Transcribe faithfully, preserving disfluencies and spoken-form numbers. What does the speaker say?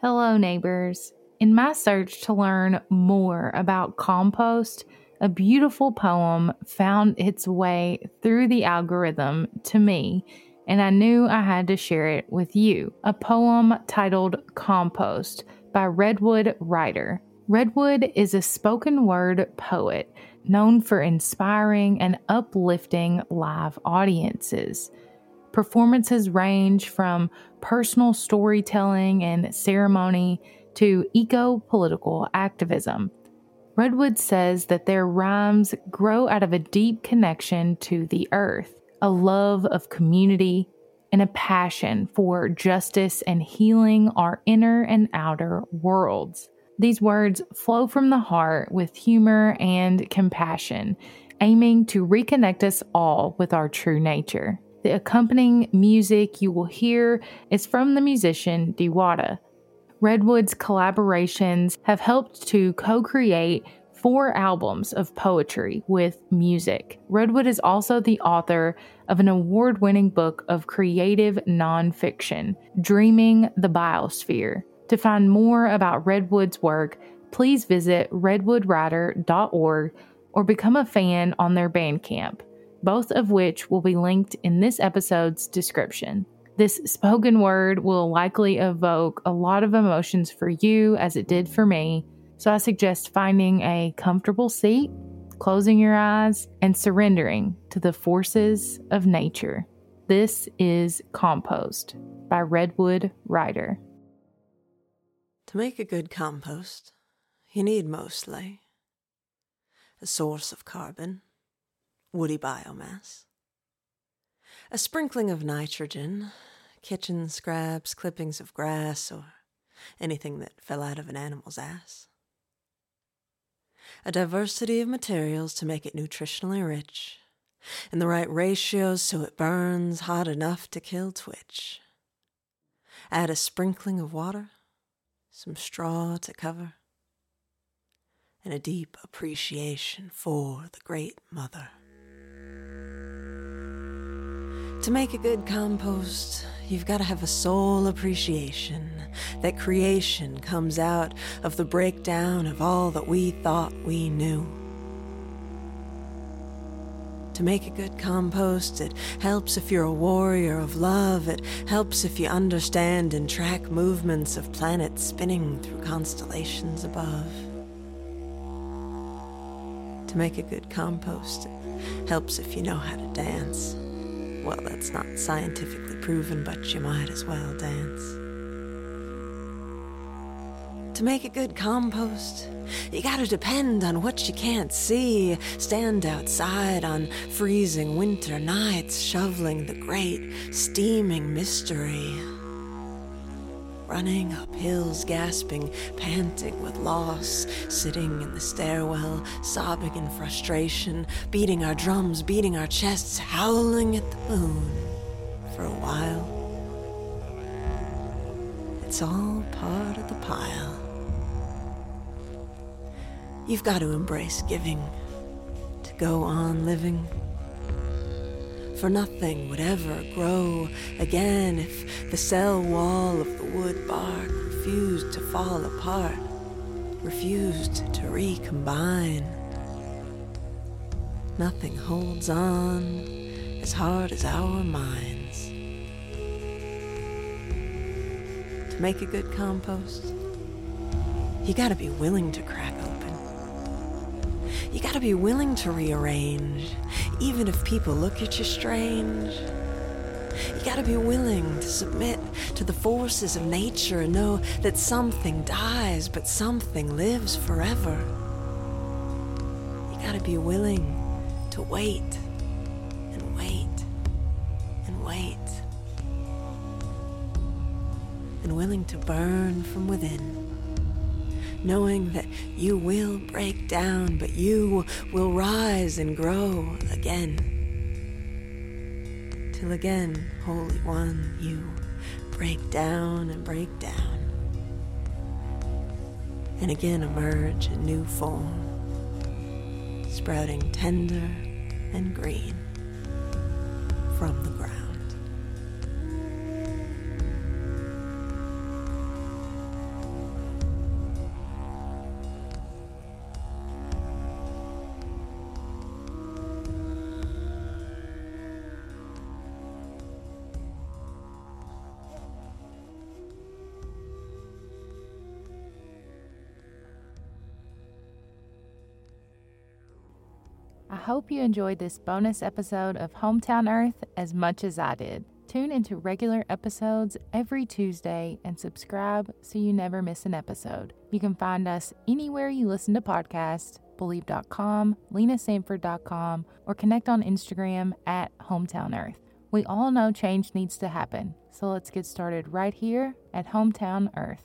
Hello, neighbors. In my search to learn more about compost, a beautiful poem found its way through the algorithm to me, and I knew I had to share it with you. A poem titled Compost by Redwood Ryder. Redwood is a spoken word poet known for inspiring and uplifting live audiences. Performances range from personal storytelling and ceremony to eco-political activism. Redwood says that their rhymes grow out of a deep connection to the earth, a love of community, and a passion for justice and healing our inner and outer worlds. These words flow from the heart with humor and compassion, aiming to reconnect us all with our true nature. The accompanying music you will hear is from the musician Diwada. Redwood's collaborations have helped to co-create four albums of poetry with music. Redwood is also the author of an award-winning book of creative nonfiction, Dreaming the Biosphere. To find more about Redwood's work, please visit redwood writer dot org or become a fan on their Bandcamp, both of which will be linked in this episode's description. This spoken word will likely evoke a lot of emotions for you as it did for me, so I suggest finding a comfortable seat, closing your eyes, and surrendering to the forces of nature. This is Compost by Redwood Ryder. To make a good compost, you need mostly a source of carbon, woody biomass, a sprinkling of nitrogen, kitchen scraps, clippings of grass, or anything that fell out of an animal's ass, a diversity of materials to make it nutritionally rich, in the right ratios so it burns hot enough to kill twitch. Add a sprinkling of water, some straw to cover, and a deep appreciation for the Great Mother. To make a good compost, you've got to have a soul appreciation that creation comes out of the breakdown of all that we thought we knew. To make a good compost, it helps if you're a warrior of love. It helps if you understand and track movements of planets spinning through constellations above. To make a good compost, it helps if you know how to dance. Well, that's not scientifically proven, but you might as well dance. To make a good compost, you gotta depend on what you can't see. Stand outside on freezing winter nights, shoveling the great steaming mystery. Running up hills, gasping, panting with loss. Sitting in the stairwell, sobbing in frustration. Beating our drums, beating our chests, howling at the moon for a while. It's all part of the pile. You've got to embrace giving, to go on living. For nothing would ever grow again if the cell wall of the wood bark refused to fall apart, refused to recombine. Nothing holds on as hard as our minds. To make a good compost, you gotta be willing to crack open. You gotta be willing to rearrange, even if people look at you strange. You gotta be willing to submit to the forces of nature and know that something dies, but something lives forever. You gotta be willing to wait and wait and wait. And willing to burn from within. Knowing that you will break down, but you will rise and grow again. Till again, Holy One, you break down and break down. And again emerge in new form, sprouting tender and green from the ground. hope you enjoyed this bonus episode of Hometown Earth as much as I did. Tune into regular episodes every Tuesday and subscribe so you never miss an episode. You can find us anywhere you listen to podcasts, believe dot com, lena samford dot com, or connect on Instagram at Hometown Earth. We all know change needs to happen, so let's get started right here at Hometown Earth.